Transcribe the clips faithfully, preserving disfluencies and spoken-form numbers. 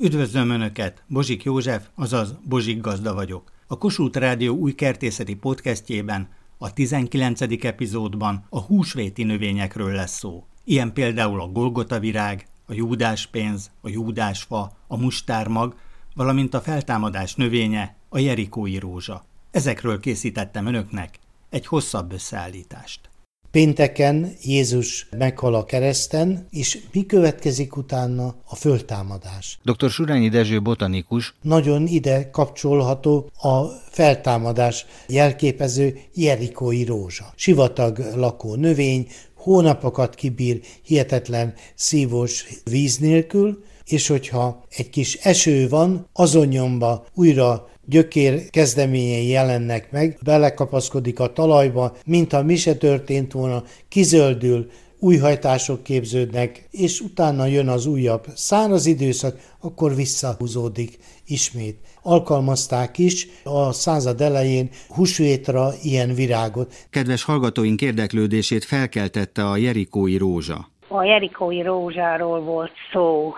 Üdvözlöm Önöket! Bozsik József, azaz Bozsik Gazda vagyok. A Kossuth Rádió új kertészeti podcastjében, a tizenkilencedik epizódban a húsvéti növényekről lesz szó. Ilyen például a Golgota virág, a júdáspénz, a júdásfa, a mustármag, valamint a feltámadás növénye, a jerikói rózsa. Ezekről készítettem Önöknek egy hosszabb összeállítást. Pénteken Jézus meghal a kereszten, és mi következik utána? A föltámadás. doktor Surányi Dezső botanikus. Nagyon ide kapcsolható a feltámadás jelképező jerikói rózsa. Sivatag lakó növény, hónapokat kibír hihetetlen szívós víz nélkül, és hogyha egy kis eső van, azon nyomba újra gyökér kezdeményei jelennek meg, belekapaszkodik a talajba, mintha mi se történt volna, kizöldül, új hajtások képződnek, és utána jön az újabb száraz időszak, akkor visszahúzódik ismét. Alkalmazták is a század elején húsvétra ilyen virágot. Kedves hallgatóink érdeklődését felkeltette a jerikói rózsa. A jerikói rózsáról volt szó.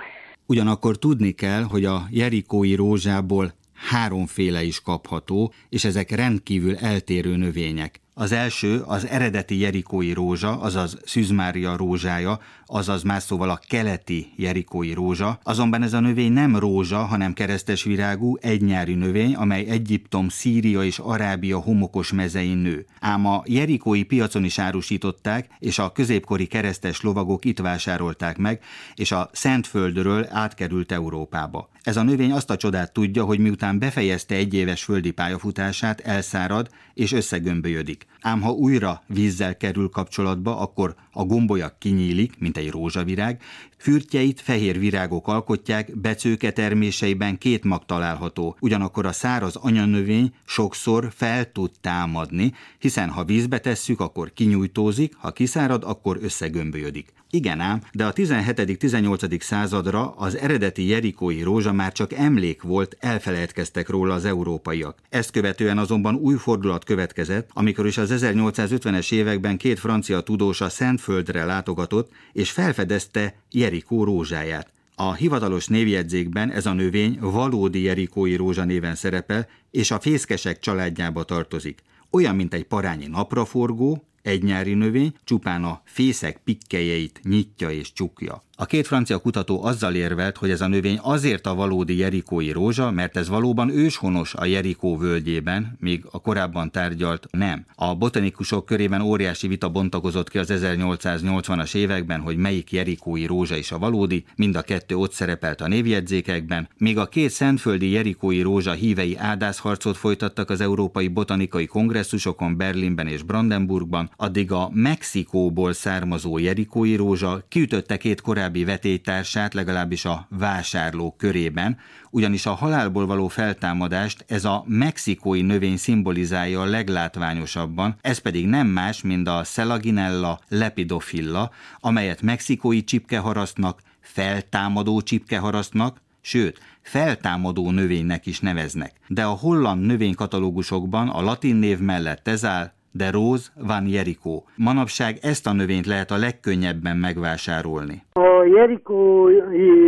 Ugyanakkor tudni kell, hogy a jerikói rózsából háromféle is kapható, és ezek rendkívül eltérő növények. Az első az eredeti jerikói rózsa, azaz Szűz Mária rózsája, azaz más szóval a keleti jerikói rózsa, azonban ez a növény nem rózsa, hanem keresztesvirágú, egynyári növény, amely Egyiptom, Szíria és Arábia homokos mezein nő. Ám a jerikói piacon is árusították, és a középkori keresztes lovagok itt vásárolták meg, és a Szentföldről átkerült Európába. Ez a növény azt a csodát tudja, hogy miután befejezte egyéves földi pályafutását, elszárad és összegömbölyödik. Ám ha újra vízzel kerül kapcsolatba, akkor a gombolya kinyílik, mint egy rózsavirág, fürtjeit fehér virágok alkotják, becőke terméseiben két mag található, ugyanakkor a száraz anyanövény sokszor fel tud támadni, hiszen ha vízbe tesszük, akkor kinyújtózik, ha kiszárad, akkor összegömbölyödik. Igen ám, de a tizenhetedik-tizennyolcadik századra az eredeti jerikói rózsa már csak emlék volt, elfeledkeztek róla az európaiak. Ezt követően azonban új fordulat következett, amikor is az ezernyolcszázötvenes években két francia tudós a Szentföldre látogatott, és felfedezte Jerikó rózsáját. A hivatalos névjegyzékben ez a növény valódi jerikói rózsa néven szerepel, és a fészkesek családjába tartozik. Olyan, mint egy parányi napraforgó, egy nyári növény, csupán a fészek pikkelyeit nyitja és csukja. A két francia kutató azzal érvelt, hogy ez a növény azért a valódi jerikói rózsa, mert ez valóban őshonos a Jerikó völgyében, míg a korábban tárgyalt nem. A botanikusok körében óriási vita bontakozott ki az ezernyolcszáznyolcvanas években, hogy melyik jerikói rózsa is a valódi, mind a kettő ott szerepelt a névjegyzékekben, míg a két szentföldi jerikói rózsa hívei ádászharcot folytattak az európai botanikai kongresszusokon Berlinben és Brandenburgban, addig a Mexikóból származó jerikói rózsa kiütötte két korábbi vetélytársát, legalábbis a vásárlók körében, ugyanis a halálból való feltámadást ez a mexikói növény szimbolizálja a leglátványosabban, ez pedig nem más, mint a Selaginella lepidofilla, amelyet mexikói csipkeharasztnak, feltámadó csipkeharasztnak, sőt, feltámadó növénynek is neveznek. De a holland növénykatalógusokban a latin név mellett ez áll: De Rose van Jericho. Manapság ezt a növényt lehet a legkönnyebben megvásárolni. A jerikói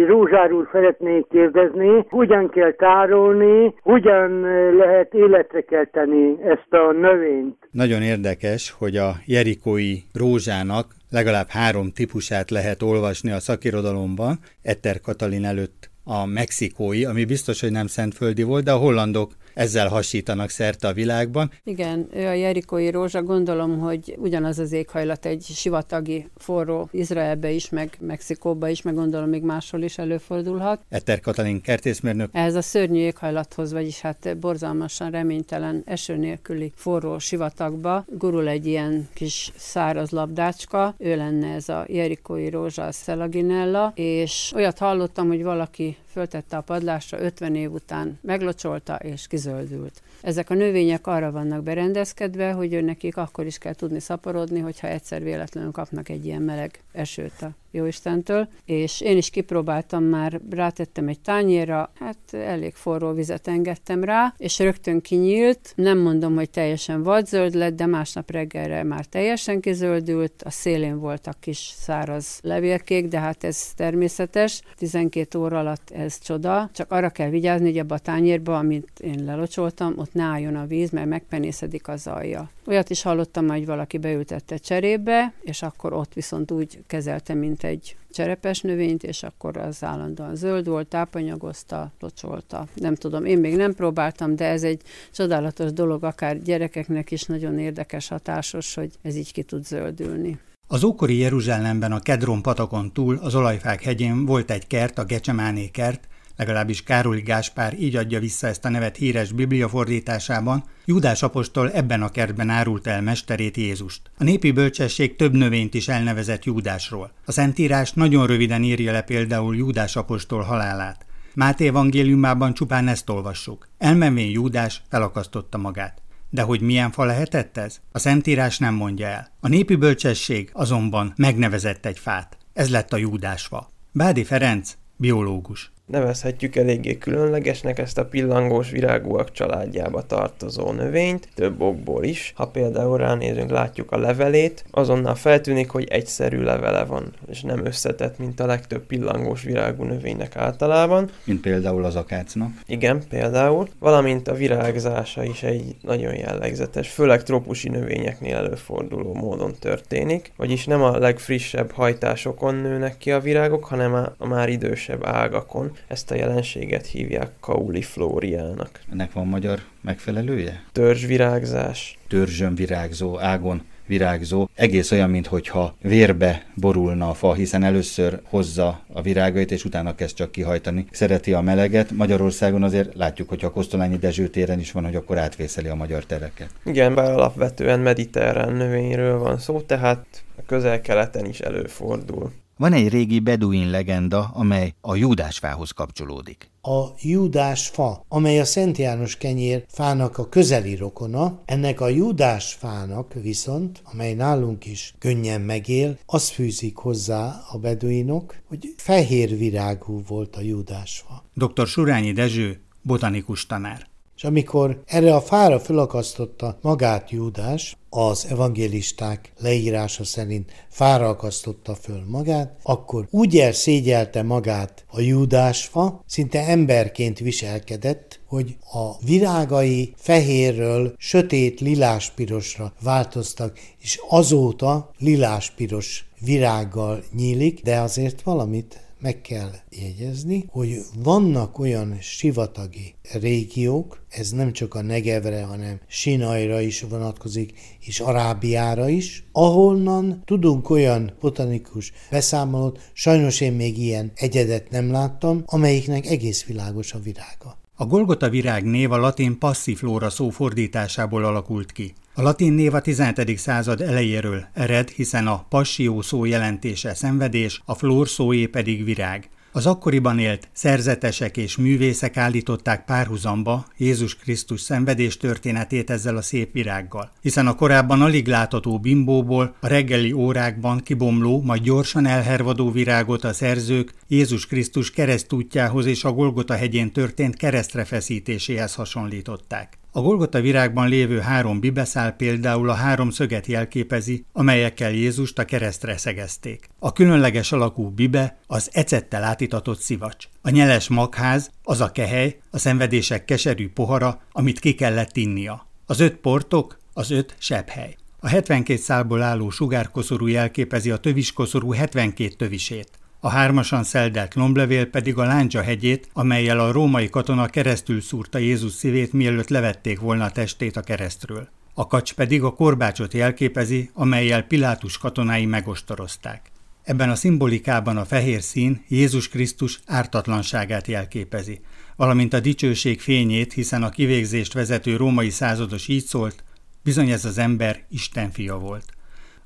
rózsáról szeretnék kérdezni, hogyan kell tárolni, hogyan lehet életre kelteni ezt a növényt. Nagyon érdekes, hogy a jerikói rózsának legalább három típusát lehet olvasni a szakirodalomban, Etter Katalin előtt a mexikói, ami biztos, hogy nem szentföldi volt, de a hollandok ezzel hasítanak szerte a világban. Igen, a jerikói rózsa, gondolom, hogy ugyanaz az éghajlat, egy sivatagi forró Izraelbe is, meg Mexikóba is, meg gondolom még máshol is előfordulhat. Etter Katalin kertészmérnök. Ez a szörnyű éghajlathoz, vagyis hát borzalmasan reménytelen eső nélküli forró sivatagba gurul egy ilyen kis száraz labdácska, ő lenne ez a jerikói rózsa, a Selaginella, és olyat hallottam, hogy valaki föltette a padlásra, ötven év után meglocsolta és kizöldült. Ezek a növények arra vannak berendezkedve, hogy őnekik akkor is kell tudni szaporodni, hogyha egyszer véletlenül kapnak egy ilyen meleg esőt a Jóistentől, és én is kipróbáltam már, rátettem egy tányérra, hát elég forró vizet engedtem rá, és rögtön kinyílt, nem mondom, hogy teljesen vadzöld lett, de másnap reggelre már teljesen kizöldült, a szélén voltak kis száraz levélkék, de hát ez természetes, tizenkét óra alatt ez csoda, csak arra kell vigyázni, hogy abba a tányérba, amit én lelocsoltam, ott ne álljon a víz, mert megpenészedik az alja. Olyat is hallottam, hogy valaki beültette cserébe, és akkor ott viszont úgy kezelte, mint egy cserepes növényt, és akkor az állandóan zöld volt, tápanyagozta, locsolta. Nem tudom, én még nem próbáltam, de ez egy csodálatos dolog, akár gyerekeknek is nagyon érdekes, hatásos, hogy ez így ki tud zöldülni. Az ókori Jeruzsálemben a Kedron patakon túl az Olajfák hegyén volt egy kert, a Gecsemáné kert, legalábbis Károli Gáspár így adja vissza ezt a nevet híres bibliafordításában, Júdás apostol ebben a kertben árult el mesterét, Jézust. A népi bölcsesség több növényt is elnevezett Júdásról. A Szentírás nagyon röviden írja le például Júdás apostol halálát. Máté evangéliumában csupán ezt olvassuk. Elmenvén Júdás felakasztotta magát. De hogy milyen fa lehetett ez? A Szentírás nem mondja el. A népi bölcsesség azonban megnevezett egy fát. Ez lett a Júdásfa. Bádi Ferenc, biológus. Nevezhetjük eléggé különlegesnek ezt a pillangós virágúak családjába tartozó növényt, több okból is. Ha például ránézünk, látjuk a levelét, azonnal feltűnik, hogy egyszerű levele van, és nem összetett, mint a legtöbb pillangós virágú növénynek általában. Mint például az akácnak. Igen, például. Valamint a virágzása is egy nagyon jellegzetes, főleg trópusi növényeknél előforduló módon történik, vagyis nem a legfrissebb hajtásokon nőnek ki a virágok, hanem a már idősebb ágakon. Ezt a jelenséget hívják kauliflóriának. Ennek van magyar megfelelője? Törzsvirágzás. Törzsön virágzó, ágon virágzó. Egész olyan, minthogyha vérbe borulna a fa, hiszen először hozza a virágait, és utána kezd csak kihajtani. Szereti a meleget. Magyarországon azért látjuk, hogyha a Kosztolányi Dezső téren is van, hogy akkor átvészeli a magyar tereket. Igen, bár alapvetően mediterrán növényről van szó, tehát a közel-keleten is előfordul. Van egy régi beduin legenda, amely a Júdásfához kapcsolódik. A Júdásfa, amely a Szent János kenyér fának a közeli rokona, ennek a Júdásfának viszont, amely nálunk is könnyen megél, az fűzik hozzá a beduinok, hogy fehér virágú volt a Júdásfa. doktor Surányi Dezső, botanikus tanár. És amikor erre a fára fölakasztotta magát Júdás, az evangélisták leírása szerint fára akasztotta föl magát, akkor úgy elszégyelte magát a Júdásfa, szinte emberként viselkedett, hogy a virágai fehérről sötét liláspirosra változtak, és azóta liláspiros virággal nyílik, de azért valamit meg kell jegyezni, hogy vannak olyan sivatagi régiók, ez nem csak a Negevre, hanem Sinajra is vonatkozik, és Arábiára is, ahonnan tudunk olyan botanikus beszámolót, sajnos én még ilyen egyedet nem láttam, amelyiknek egész világos a virága. A Golgota virág név a latin passiflóra szó fordításából alakult ki. A latin név a tizenhetedik század elejéről ered, hiszen a passió szó jelentése szenvedés, a flór szóé pedig virág. Az akkoriban élt szerzetesek és művészek állították párhuzamba Jézus Krisztus szenvedés történetét ezzel a szép virággal, hiszen a korábban alig látható bimbóból a reggeli órákban kibomló, majd gyorsan elhervadó virágot a szerzők Jézus Krisztus keresztútjához és a Golgota hegyén történt keresztre feszítéséhez hasonlították. A Golgota virágban lévő három bibeszál például a három szöget jelképezi, amelyekkel Jézust a keresztre szegezték. A különleges alakú bibe az ecettel átitatott szivacs. A nyeles magház az a kehely, a szenvedések keserű pohara, amit ki kellett innia. Az öt portok az öt sebhely. A hetvenkét szálból álló sugárkoszorú jelképezi a töviskoszorú hetvenkét tövisét. A hármasan szeldelt lomblevél pedig a lándzsa hegyét, amellyel a római katona keresztül szúrta Jézus szívét, mielőtt levették volna a testét a keresztről. A kacs pedig a korbácsot jelképezi, amellyel Pilátus katonái megostorozták. Ebben a szimbolikában a fehér szín Jézus Krisztus ártatlanságát jelképezi, valamint a dicsőség fényét, hiszen a kivégzést vezető római százados így szólt, bizony ez az ember Isten fia volt.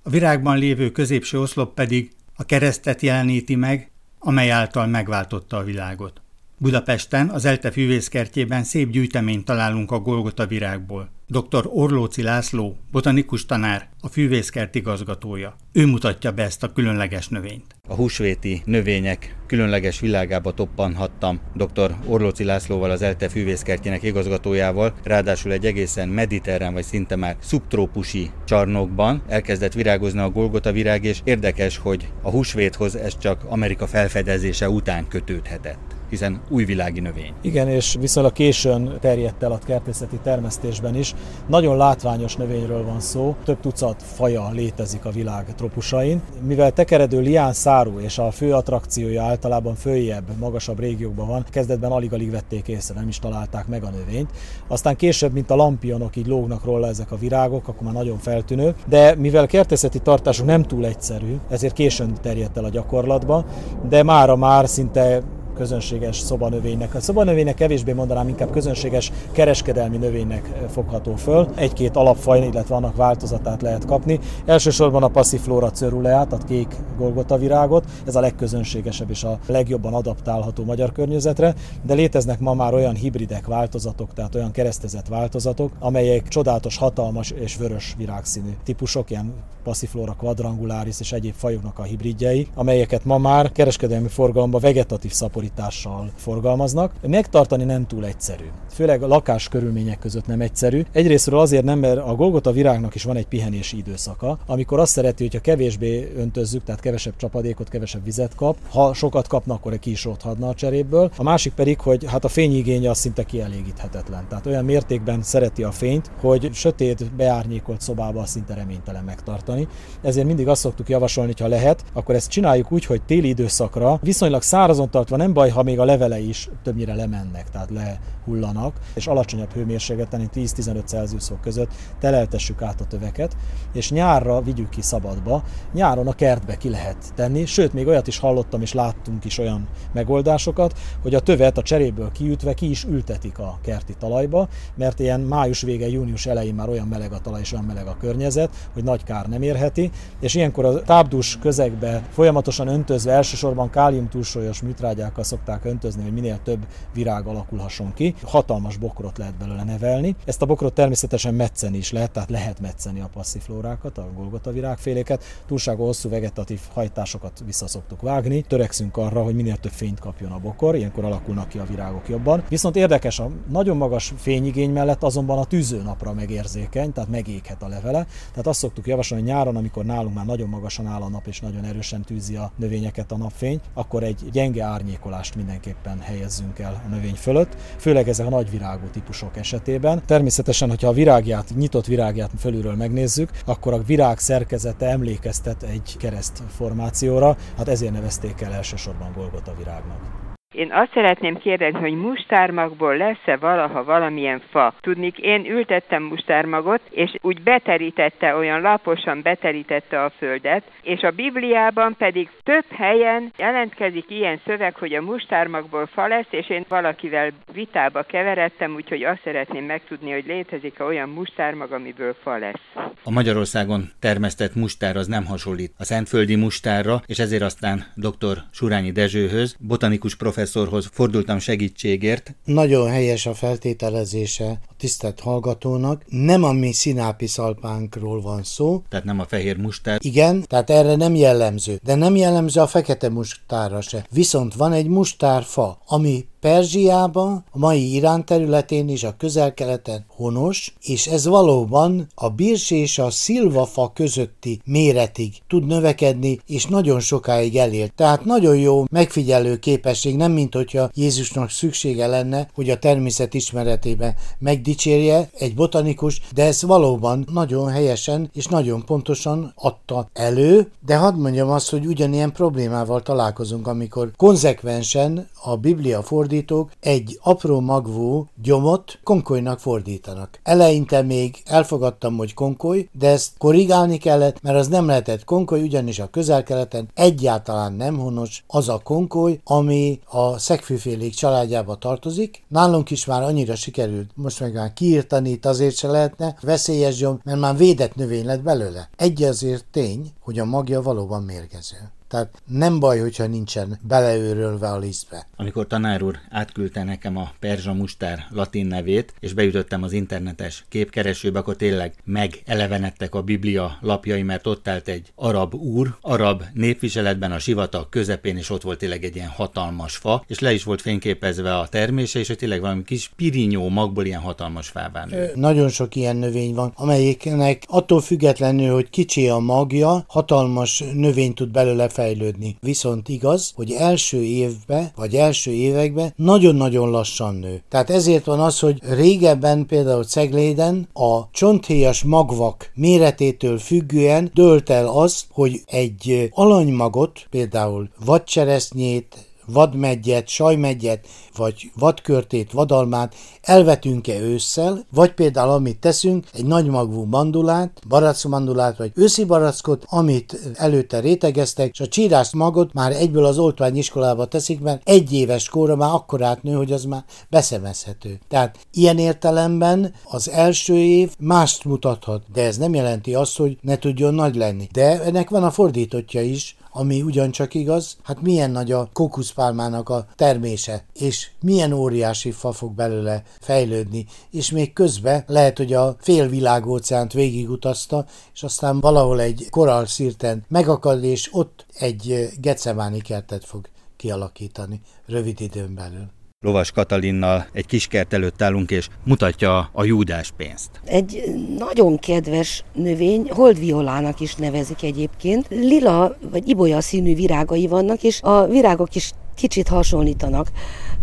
A virágban lévő középső oszlop pedig a keresztet jeleníti meg, amely által megváltotta a világot. Budapesten, az ELTE Fűvészkertjében szép gyűjteményt találunk a Golgota virágból. doktor Orlóczy László, botanikus tanár, a fűvészkert igazgatója. Ő mutatja be ezt a különleges növényt. A húsvéti növények különleges világába toppanhattam doktor Orlóczy Lászlóval, az ELTE Fűvészkertjének igazgatójával, ráadásul egy egészen mediterrán vagy szinte már szubtrópusi csarnokban elkezdett virágozni a Golgota virág, és érdekes, hogy a húsvéthoz ez csak Amerika felfedezése után kötődhetett, hiszen újvilági növény. Igen, és viszonylag későn terjedt el a kertészeti termesztésben is. Nagyon látványos növényről van szó, több tucat faja létezik a világ tropusain. Mivel tekeredő lián szárú és a fő attrakciója általában följebb, magasabb régiókban van, kezdetben alig-alig vették észre, nem is találták meg a növényt. Aztán később, mint a lampionok, így lógnak róla ezek a virágok, akkor már nagyon feltűnő. De mivel kertészeti tartásuk nem túl egyszerű, ezért későn terjedt el a gyakorlatba, de mára már szinte közönséges szobanövénynek. A szobanövénynek kevésbé mondanám, inkább közönséges kereskedelmi növénynek fogható föl. Egy-két alapfaj, illetve annak változatát lehet kapni. Elsősorban a Passiflora cöruleát, a kék golgotavirágot, ez a legközönségesebb és a legjobban adaptálható magyar környezetre, de léteznek ma már olyan hibridek, változatok, tehát olyan keresztezett változatok, amelyek csodálatos, hatalmas és vörös virágszínű típusok, ilyen Passiflora quadrangularis és egyéb fajoknak a hibridjei, amelyeket ma már kereskedelmi forgalomba vegetatív szaporításra forgalmaznak. Megtartani nem túl egyszerű. Főleg a lakás körülmények között nem egyszerű. Egyrésztről azért nem, mert a Golgota virágnak is van egy pihenési időszaka, amikor azt szereti, hogyha kevésbé öntözzük, tehát kevesebb csapadékot, kevesebb vizet kap. Ha sokat kapna, akkor ki is rothadna a cseréből. A másik pedig, hogy hát a fényigénye az szinte kielégíthetetlen. Tehát olyan mértékben szereti a fényt, hogy sötét, beárnyékolt szobában szinte reménytelen megtartani. Ezért mindig azt szoktuk javasolni, ha lehet, akkor ezt csináljuk úgy, hogy téli időszakra viszonylag szárazon tartva, nem baj, ha még a levelei is többnyire lemennek, tehát lehullanak, és alacsonyabb hőmérsékleten, tíz-tizenöt Celsius fok között teleltessük át a töveket, és nyárra vigyük ki szabadba. Nyáron a kertbe ki lehet tenni, sőt, még olyat is hallottam, és láttunk is olyan megoldásokat, hogy a tövet a cseréből kiütve ki is ültetik a kerti talajba, mert ilyen május vége, június elején már olyan meleg a talaj és olyan meleg a környezet, hogy nagy kár nem érheti, és ilyenkor a tápdús közegbe folyamatosan öntözve, elsősorban káliumtúlsólyos műtrágyák szokták öntözni, hogy minél több virág alakulhasson ki. Hatalmas bokrot lehet belőle nevelni. Ezt a bokrot természetesen metszeni is lehet, tehát lehet metszeni a passziflórákat, a golgota virágféléket. Túlságosan hosszú vegetatív hajtásokat vissza szoktuk vágni. Törekszünk arra, hogy minél több fényt kapjon a bokor, ilyenkor alakulnak ki a virágok jobban. Viszont érdekes, a nagyon magas fényigény mellett azonban a tűzőnapra megérzékeny, tehát megéghet a levele. Tehát azt szoktuk javasolni, hogy nyáron, amikor nálunk már nagyon magasan áll a nap és nagyon erősen tűzi a növényeket a napfény, akkor egy gyenge árnyék mindenképpen helyezzünk el a növény fölött, főleg ezek a nagy virágú típusok esetében. Természetesen, hogyha a virágját, nyitott virágját fölülről megnézzük, akkor a virág szerkezete emlékeztet egy kereszt formációra, hát ezért nevezték el elsősorban Golgota virágnak. Én azt szeretném kérdezni, hogy mustármagból lesz-e valaha valamilyen fa. Tudnik, én ültettem mustármagot, és úgy beterítette, olyan laposan beterítette a földet, és a Bibliában pedig több helyen jelentkezik ilyen szöveg, hogy a mustármagból fa lesz, és én valakivel vitába keveredtem, úgyhogy azt szeretném megtudni, hogy létezik-e olyan mustármag, amiből fa lesz. A Magyarországon termesztett mustár az nem hasonlít a szentföldi mustárra, és ezért aztán doktor Surányi Dezsőhöz, botanikus professzorhoz fordultam segítségért. Nagyon helyes a feltételezése a tisztelt hallgatónak. Nem a mi Sinapis alpánkról van szó. Tehát nem a fehér mustár. Igen, tehát erre nem jellemző. De nem jellemző a fekete mustárra se. Viszont van egy mustárfa, ami Perzsiában, a mai Irán területén és a közel-keleten honos, és ez valóban a birs és a szilvafa közötti méretig tud növekedni, és nagyon sokáig elér. Tehát nagyon jó megfigyelő képesség, nem mint hogyha Jézusnak szüksége lenne, hogy a természet ismeretében megdicsérje egy botanikus, de ez valóban nagyon helyesen és nagyon pontosan adta elő, de hadd mondjam azt, hogy ugyanilyen problémával találkozunk, amikor konzekvensen a Biblia fordítása egy apró magvú gyomot konkolynak fordítanak. Eleinte még elfogadtam, hogy konkoly, de ezt korrigálni kellett, mert az nem lehetett konkoly, ugyanis a közel-keleten egyáltalán nem honos az a konkoly, ami a szegfűfélék családjába tartozik. Nálunk is már annyira sikerült, most meg már kiírtani, itt azért se lehetne, veszélyes gyom, mert már védett növény lett belőle. Egy azért tény, hogy a magja valóban mérgező. Tehát nem baj, hogyha nincsen beleőrölve a lisztbe. Amikor tanár úr átküldte nekem a perzsa mustár latin nevét, és beütöttem az internetes képkeresőbe, akkor tényleg megelevenedtek a Biblia lapjai, mert ott állt egy arab úr, arab népviseletben a sivatag közepén, és ott volt tényleg egy ilyen hatalmas fa, és le is volt fényképezve a termése, és tényleg valami kis pirinyó magból ilyen hatalmas fáván. Nagyon sok ilyen növény van, amelyiknek attól függetlenül, hogy kicsi a magja, hatalmas növény tud belőle fejlődni. Viszont igaz, hogy első évben, vagy első években nagyon-nagyon lassan nő. Tehát ezért van az, hogy régebben például Cegléden a csonthéjas magvak méretétől függően dőlt el az, hogy egy alanymagot, például vadcseresznyét, vadmeggyet, sajmeggyet, vagy vadkörtét, vadalmát elvetünk-e ősszel, vagy például amit teszünk, egy nagymagvú mandulát, barackmandulát, vagy őszi barackot, amit előtte rétegeztek, és a csírászt magot már egyből az oltványiskolába teszik, mert egy éves korra már akkor átnő, hogy az már beszemezhető. Tehát ilyen értelemben az első év mást mutathat, de ez nem jelenti azt, hogy ne tudjon nagy lenni. De ennek van a fordítottja is, ami ugyancsak igaz, hát milyen nagy a kókuszpálmának a termése, és milyen óriási fa fog belőle fejlődni, és még közben lehet, hogy a félvilágóceánt végigutazta, és aztán valahol egy korallszirten megakad, és ott egy gecemáni kertet fog kialakítani rövid időn belül. Lovas Katalinnal egy kiskert előtt állunk, és mutatja a júdás pénzt. Egy nagyon kedves növény, holdviolának is nevezik egyébként. Lila vagy ibolya színű virágai vannak, és a virágok is kicsit hasonlítanak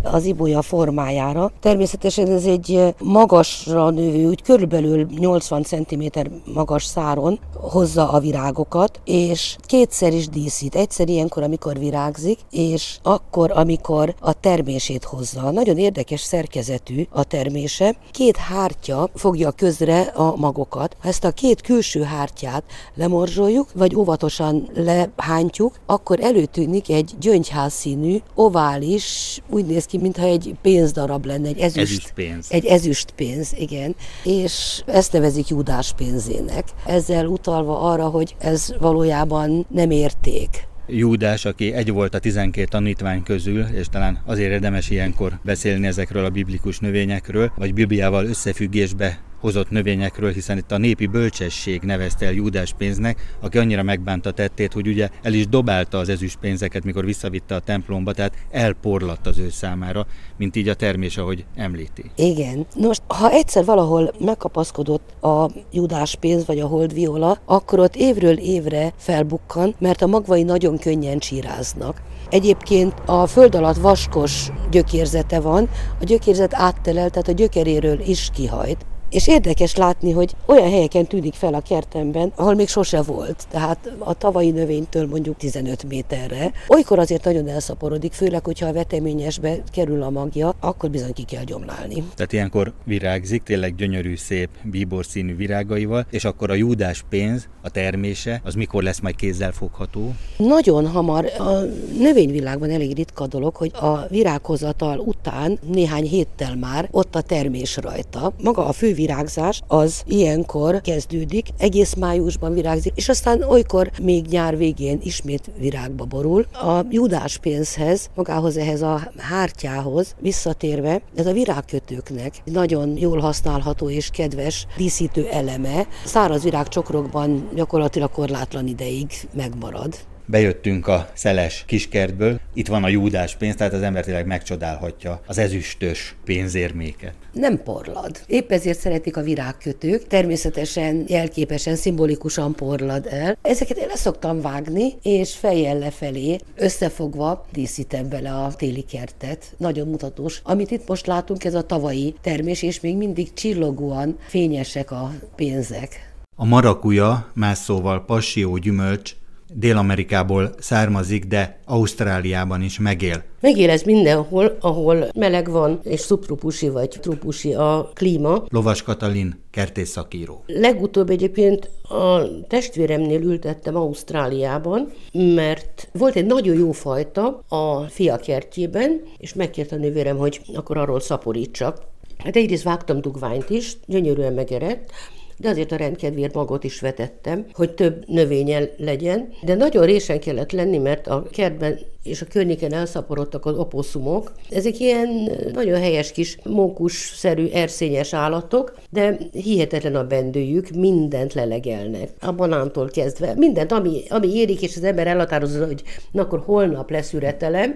az ibolya formájára. Természetesen ez egy magasra növő, úgy körülbelül nyolcvan centiméter magas száron hozza a virágokat, és kétszer is díszít. Egyszer ilyenkor, amikor virágzik, és akkor, amikor a termését hozza. Nagyon érdekes szerkezetű a termése. Két hártya fogja közre a magokat. Ha ezt a két külső hártyát lemorzsoljuk, vagy óvatosan lehántjuk, akkor előtűnik egy gyöngyház színű, ovális, úgy néz ki, mintha egy pénzdarab lenne, egy ezüst, ezüstpénz. Egy ezüstpénz, igen. És ezt nevezik Júdás pénzének, ezzel utalva arra, hogy ez valójában nem érték. Júdás, aki egy volt a tizenkét tanítvány közül, és talán azért érdemes ilyenkor beszélni ezekről a biblikus növényekről, vagy Bibliával összefüggésbe hozott növényekről, hiszen itt a népi bölcsesség nevezte el Júdás pénznek, aki annyira megbánta tettét, hogy ugye el is dobálta az ezüst pénzeket, mikor visszavitte a templomba, tehát elporlatt az ő számára, mint így a termés, ahogy említi. Igen. Nos, ha egyszer valahol megkapaszkodott a Júdás pénz vagy a holdviola, akkor ott évről évre felbukkan, mert a magvai nagyon könnyen csíráznak. Egyébként a föld alatt vaskos gyökérzete van, a gyökérzet áttelel, tehát a gyökeréről is kihajt. És érdekes látni, hogy olyan helyeken tűnik fel a kertemben, ahol még sose volt, tehát a tavalyi növénytől mondjuk tizenöt méterre. Olykor azért nagyon elszaporodik, főleg, hogyha a veteményesbe kerül a magja, akkor bizony ki kell gyomlálni. Tehát ilyenkor virágzik, tényleg gyönyörű, szép, bíbor színű virágaival, és akkor a Júdás pénz, a termése, az mikor lesz majd kézzel fogható? Nagyon hamar. A növényvilágban elég ritka dolog, hogy a virághozatal után néhány héttel már ott a termés rajta. Maga a fő virágzás az ilyenkor kezdődik, egész májusban virágzik, és aztán olykor még nyár végén ismét virágba borul. A Júdás pénzhez, magához, ehhez a hártyához visszatérve, ez a virágkötőknek nagyon jól használható és kedves díszítő eleme. Száraz virágcsokrokban gyakorlatilag korlátlan ideig megmarad. Bejöttünk a szeles kiskertből, itt van a Júdás pénz, tehát az ember tényleg megcsodálhatja az ezüstös pénzérméket. Nem porlad. Épp ezért szeretik a virágkötők, természetesen jelképesen, szimbolikusan porlad el. Ezeket én le szoktam vágni, és fejjel lefelé összefogva díszítem bele a téli kertet. Nagyon mutatós. Amit itt most látunk, ez a tavalyi termés, és még mindig csillogóan fényesek a pénzek. A marakuja, más szóval passió gyümölcs, Dél-Amerikából származik, de Ausztráliában is megél. Megél ez mindenhol, ahol meleg van, és szubtrópusi vagy trópusi a klíma. Lovas Katalin, kertészakíró. Legutóbb egyébként a testvéremnél ültettem Ausztráliában, mert volt egy nagyon jó fajta a fia kertjében, és megkért a nővérem, hogy akkor arról szaporítsak. Hát egyrészt vágtam dugványt is, gyönyörűen megerett, de azért a rendkedvéért magot is vetettem, hogy több növénye legyen. De nagyon résen kellett lenni, mert a kertben és a környéken elszaporodtak az oposzumok. Ezek ilyen nagyon helyes kis mókusszerű, erszényes állatok, de hihetetlen a bendőjük, mindent lelegelnek. A banántól kezdve, mindent, ami, ami érik, és az ember elhatározza, hogy na, akkor holnap lesz üretelem.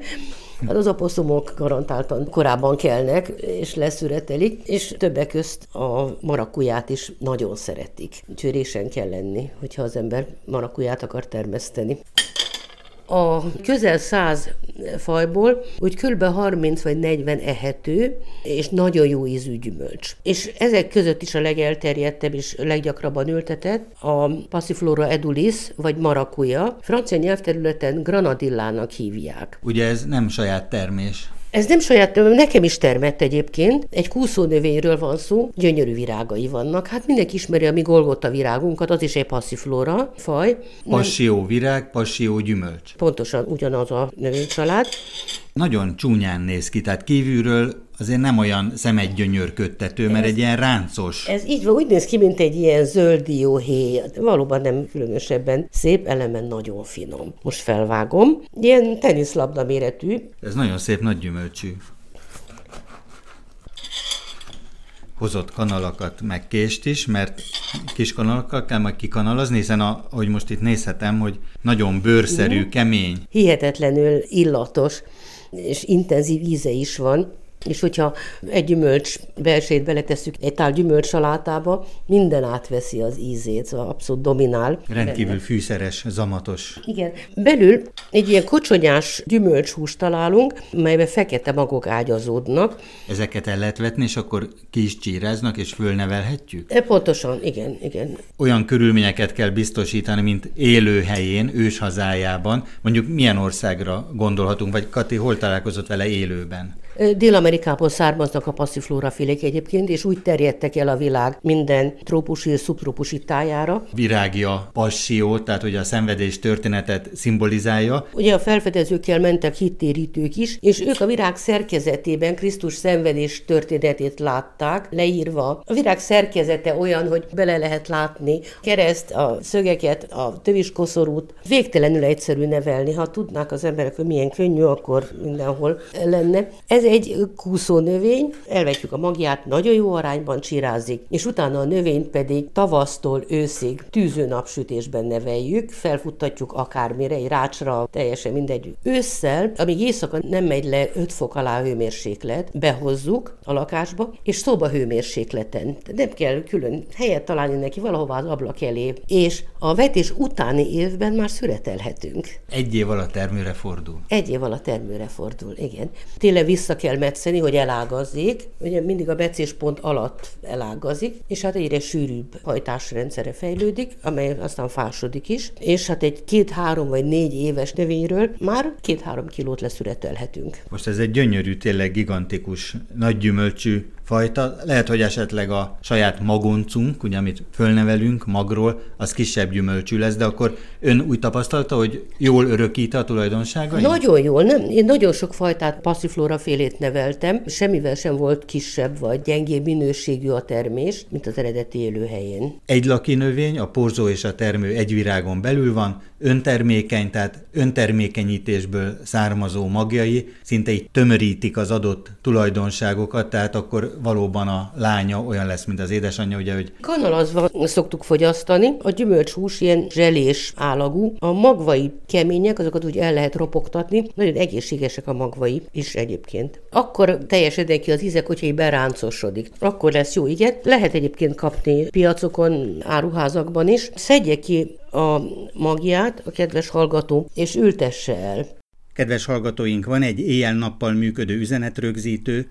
Hát az oposzumok garantáltan korábban kelnek, és leszüretelik, és többek közt a marakuját is nagyon szeretik. Úgyhogy résen kell lenni, hogyha az ember marakuját akar termeszteni. A közel száz fajból úgy kb. harminc vagy negyven ehető, és nagyon jó ízű gyümölcs. És ezek között is a legelterjedtebb és leggyakrabban ültetett a Passiflora edulis, vagy marakuja. Francia nyelvterületen granadillának hívják. Ugye ez nem saját termés? Ez nem saját, nekem is termett egyébként. Egy kúszónövényről van szó, gyönyörű virágai vannak. Hát mindenki ismeri a mi Golgotta virágunkat, az is egy passiflora faj. Passió virág, passió gyümölcs. Pontosan ugyanaz a növénycsalád. Nagyon csúnyán néz ki, tehát kívülről azért nem olyan szemedgyönyörködtető, mert ez, egy ilyen ráncos. Ez így van, úgy néz ki, mint egy ilyen zöld dióhéj. Valóban nem különösebben szép, elemen nagyon finom. Most felvágom. Ilyen teniszlabda méretű. Ez nagyon szép, nagy gyümölcsű. Hozott kanalakat, meg kést is, mert kis kanalakkal kell majd kikanalazni, hiszen ahogy most itt nézhetem, hogy nagyon bőrszerű, mm. kemény. Hihetetlenül illatos, és intenzív íze is van. És hogyha egy gyümölcs belsejét beletesszük egy tál gyümölcsalátába, minden átveszi az ízét, szóval abszolút dominál. Rendkívül benne. Fűszeres, zamatos. Igen. Belül egy ilyen kocsonyás gyümölcshúst találunk, melyben fekete magok ágyazódnak. Ezeket el lehet vetni, és akkor ki is csíráznak, és fölnevelhetjük? E, pontosan, igen, igen. Olyan körülményeket kell biztosítani, mint élőhelyén, őshazájában. Mondjuk milyen országra gondolhatunk, vagy Kati, hol találkozott vele élőben? Dél-Amerikából származnak a passziflóra félék egyébként, és úgy terjedtek el a világ minden trópusi, szubtrópusi tájára. Virágja, passió, tehát ugye a szenvedés történetet szimbolizálja. Ugye a felfedezőkkel mentek hittérítők is, és ők a virág szerkezetében Krisztus szenvedés történetét látták, leírva. A virág szerkezete olyan, hogy bele lehet látni kereszt, a szögeket, a töviskoszorút. Végtelenül egyszerű nevelni. Ha tudnák az emberek, hogy milyen könnyű, akkor mindenhol lenne. Ez egy kúszónövény, elvetjük a magját, nagyon jó arányban csirázik, és utána a növényt pedig tavasztól őszig tűző napsütésben neveljük, felfuttatjuk akármire, egy rácsra, teljesen mindegy. Ősszel, amíg éjszaka nem megy le öt fok alá a hőmérséklet, behozzuk a lakásba, és szoba hőmérsékleten. Nem kell külön helyet találni neki, valahova az ablak elé, és a vetés utáni évben már szüretelhetünk. Egy év alatt termőre fordul. Egy év alatt termőre fordul, igen. Tényleg vissza kell metszeni, hogy elágazzék, ugye mindig a becéspont alatt elágazik, és hát egyre sűrűbb hajtásrendszere fejlődik, amely aztán fásodik is, és hát egy két-három vagy négy éves növényről már két-három kilót leszüretelhetünk. Most ez egy gyönyörű, tényleg gigantikus, nagy gyümölcsű fajta. Lehet, hogy esetleg a saját magoncunk, ugye, amit fölnevelünk magról, az kisebb gyümölcsű lesz, de akkor ön úgy tapasztalta, hogy jól örökít a tulajdonságait? Nagyon jól. Nem, én nagyon sok fajtát, passziflóra félét neveltem, semmivel sem volt kisebb vagy gyengébb minőségű a termés, mint az eredeti élőhelyén. Egy lakinövény, a porzó és a termő egy virágon belül van, öntermékeny, tehát öntermékenyítésből származó magjai szinte így tömörítik az adott tulajdonságokat, tehát akkor valóban a lánya olyan lesz, mint az édesanyja, ugye, hogy... Kanalazva szoktuk fogyasztani, a gyümölcshús ilyen zselés állagú, a magvai kemények, azokat úgy el lehet ropogtatni, nagyon egészségesek a magvai is egyébként. Akkor teljesednek ki az ízek, hogyha így beráncosodik. Akkor lesz jó, igen. Lehet egyébként kapni piacokon, áruházakban is. Szedje ki a magját a kedves hallgató, és ültesse el. Kedves hallgatóink, van egy éjjel-nappal működő üzenetrögzítő,